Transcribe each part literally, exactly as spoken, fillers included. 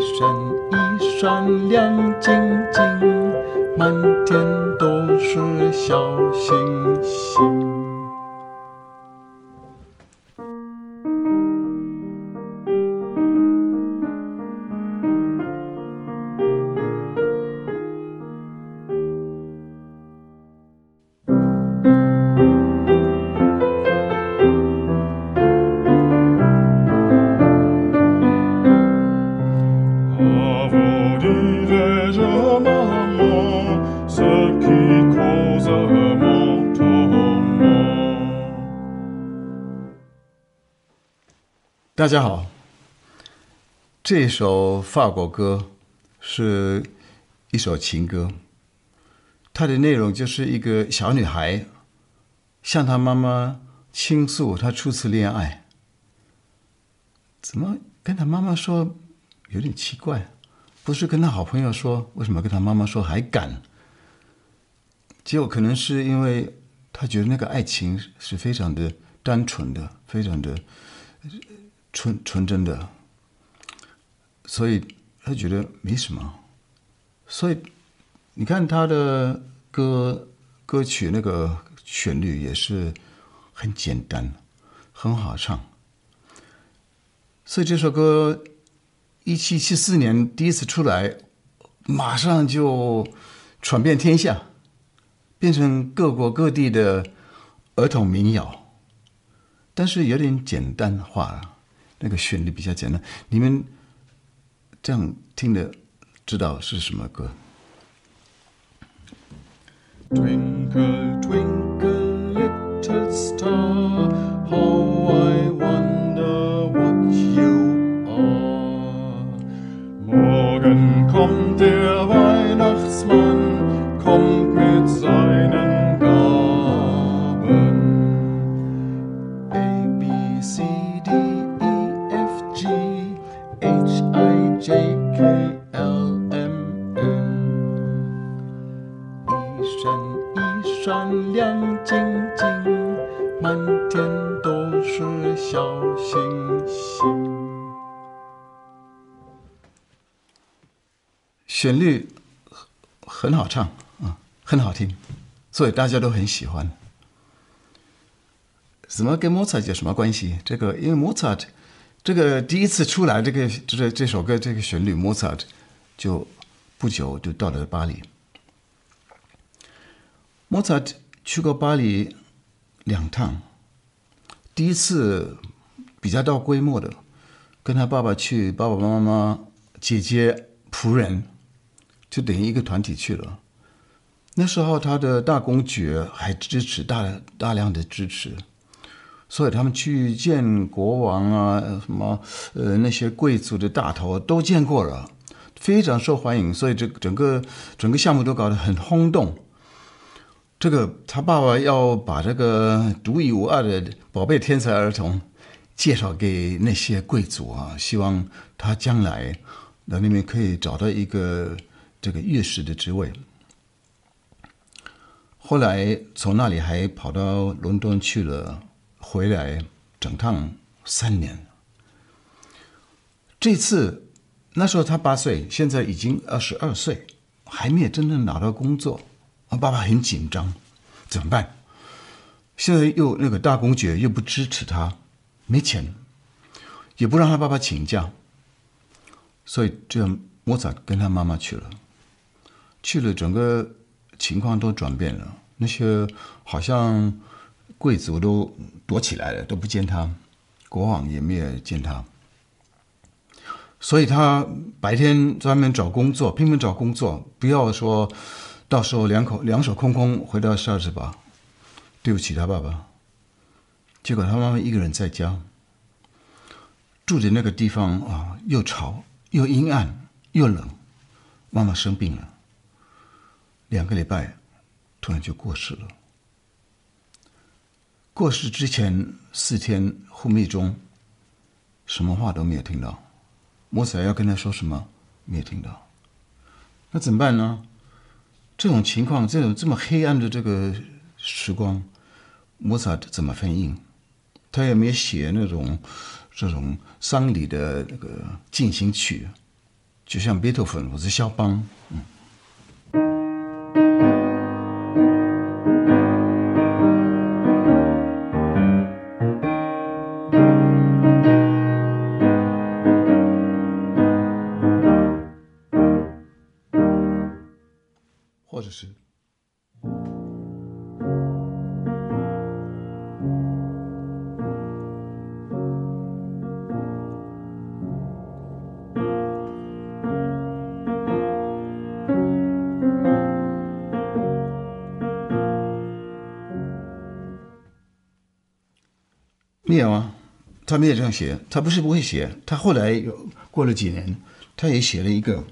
闪一闪亮晶晶，满天都是小星星。大家好，这首法国歌是一首情歌，它的内容就是一个小女孩向她妈妈倾诉她初次恋爱。怎么跟她妈妈说有点奇怪，不是跟她好朋友说，为什么跟她妈妈说还敢？结果可能是因为她觉得那个爱情是非常的单纯的，非常的纯纯真的，所以他觉得没什么。所以你看他的歌歌曲那个旋律也是很简单，很好唱。所以这首歌一七七四年第一次出来，马上就传遍天下，变成各国各地的儿童民谣，但是有点简单化了。那个旋律比较简单，你们这样听的知道是什么歌。 Twinkle, twinkle, little star, How I wonder what you are. Morgen kommt der Weihnachtsmann, kommt mit seinen Gaben. A, B, C, D G, H, I, J, K, L, M, N 一闪一闪亮晶晶，满天都是小星星。旋律很好唱、嗯、很好听，所以大家都很喜欢。怎么跟 Mozart 有什么关系？这个因为 Mozart这个第一次出来，这个这这首歌这个旋律，莫扎特就不久就到了巴黎。莫扎特去过巴黎两趟，第一次比较大规模的，跟他爸爸去，爸爸妈妈、姐姐、仆人，就等于一个团体去了。那时候他的大公爵还支持大大量的支持。所以他们去见国王啊，什么呃那些贵族的大头都见过了，非常受欢迎。所以这整个整个项目都搞得很轰动。这个他爸爸要把这个独一无二的宝贝天才儿童介绍给那些贵族啊，希望他将来那里面可以找到一个这个乐师的职位。后来从那里还跑到伦敦去了。回来整趟三年。这次那时候他八岁，现在已经二十二岁，还没有真正拿到工作。爸爸很紧张，怎么办？现在又那个大公爵又不支持他，没钱，也不让他爸爸请假，所以这莫扎特跟他妈妈去了，去了整个情况都转变了，那些好像。贵族都躲起来了，都不见他，国王也没有见他，所以他白天专门找工作，拼命找工作，不要说到时候两口两手空空回到莎士巴，对不起他爸爸。结果他妈妈一个人在家，住的那个地方啊，又潮又阴暗又冷，妈妈生病了，两个礼拜突然就过世了。过世之前四天昏迷中，什么话都没有听到，莫扎特要跟他说什么没有听到，那怎么办呢？这种情况，这种这么黑暗的这个时光，莫扎特怎么反应？他也没有写那种这种丧礼的那个进行曲，就像贝多芬或者肖邦，嗯。 或者是，没有啊，他没有这样写，他不是不会写，他后来有过了几年，他也写了一个。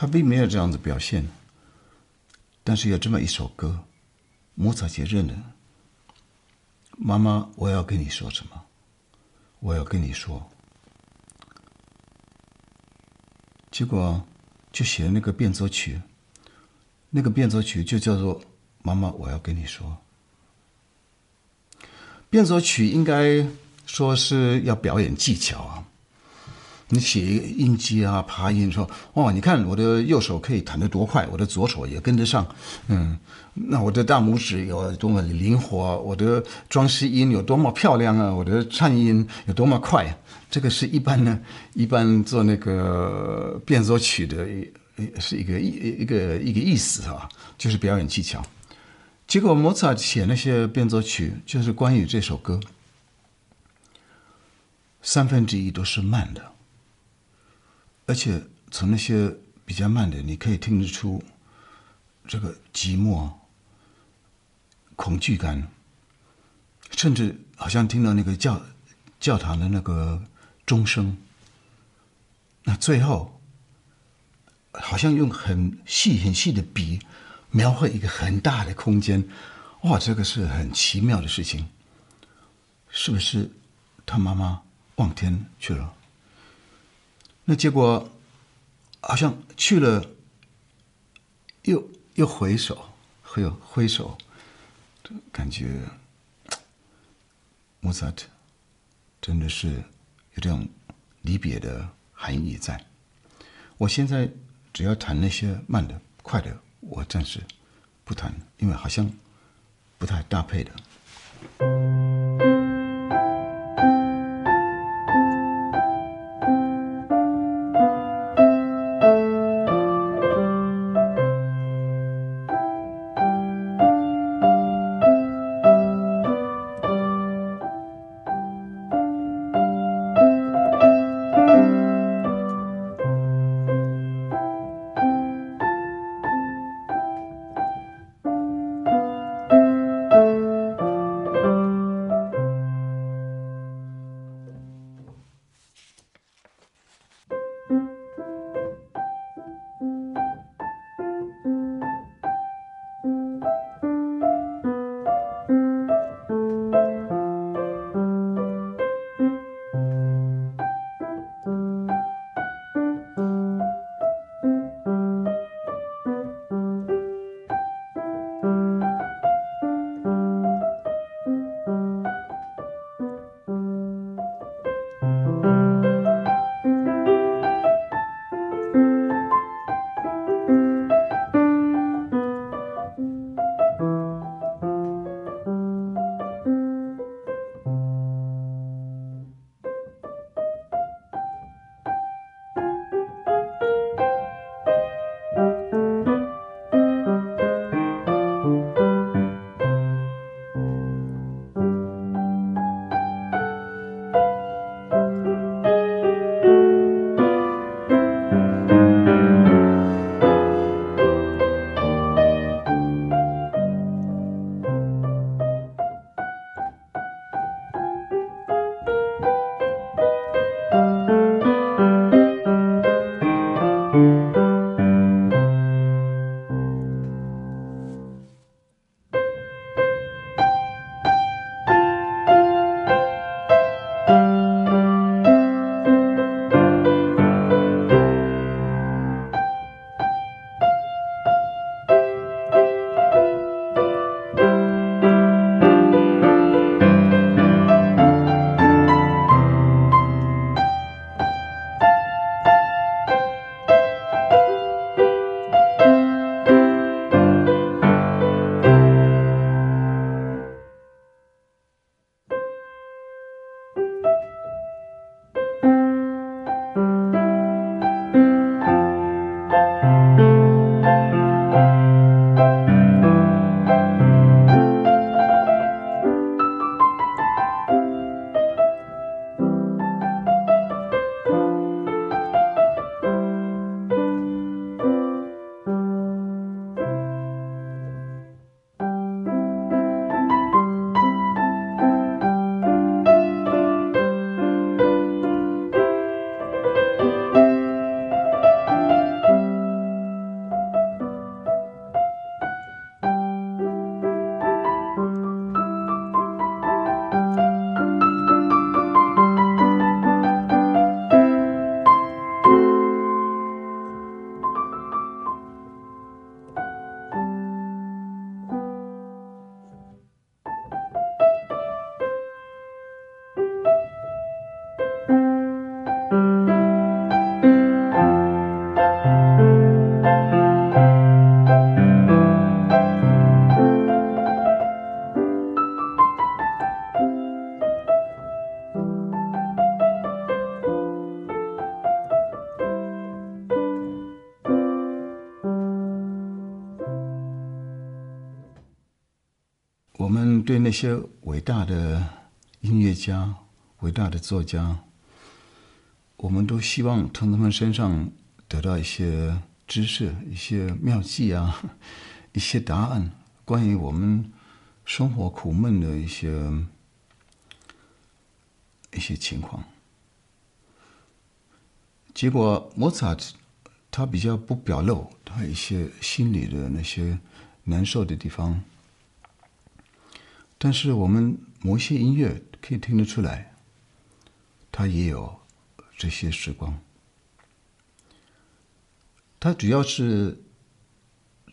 他并没有这样子表现，但是有这么一首歌，莫扎特认了。妈妈，我要跟你说什么？我要跟你说。结果就写了那个变奏曲，那个变奏曲就叫做《妈妈，我要跟你说》。变奏曲应该说是要表演技巧啊。 你写一个音阶啊，爬音说哦，你看我的右手可以弹得多快，我的左手也跟得上，嗯，那我的大拇指有多么灵活，我的装饰音有多么漂亮啊，我的颤音有多么快、啊，这个是一般呢，一般做那个变奏曲的，是一个一一个一个意思啊，就是表演技巧。结果莫扎特写那些变奏曲，就是关于这首歌，三分之一都是慢的。 而且从那些比较慢的，你可以听得出这个寂寞、恐惧感，甚至好像听到那个教教堂的那个钟声。那最后，好像用很细很细的笔描绘一个很大的空间，哇，这个是很奇妙的事情。是不是他妈妈望天去了？ 那结果，好像去了，又又回首，还有挥手，感觉莫扎特真的是有这种离别的含义在。我现在只要弹那些慢的、快的，我暂时不弹，因为好像不太搭配的。对那些伟大的音乐家、伟大的作家，我们都希望从他们身上得到一些知识、一些妙计啊，一些答案，关于我们生活苦闷的一些一些情况。结果莫扎特他比较不表露他一些心里的那些难受的地方，但是我们某些音乐可以听得出来，他也有这些时光。他主要是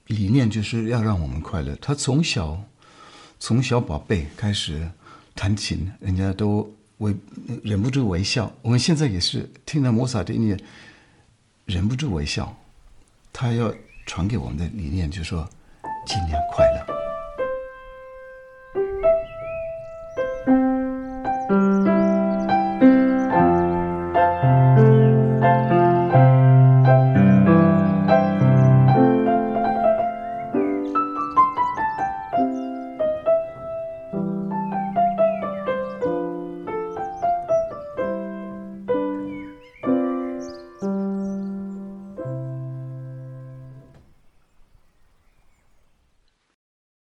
理念就是要让我们快乐。他从小从小宝贝开始弹琴，人家都微忍不住微笑。我们现在也是听了莫扎特的音乐，忍不住微笑。他要传给我们的理念就是说，尽量快乐。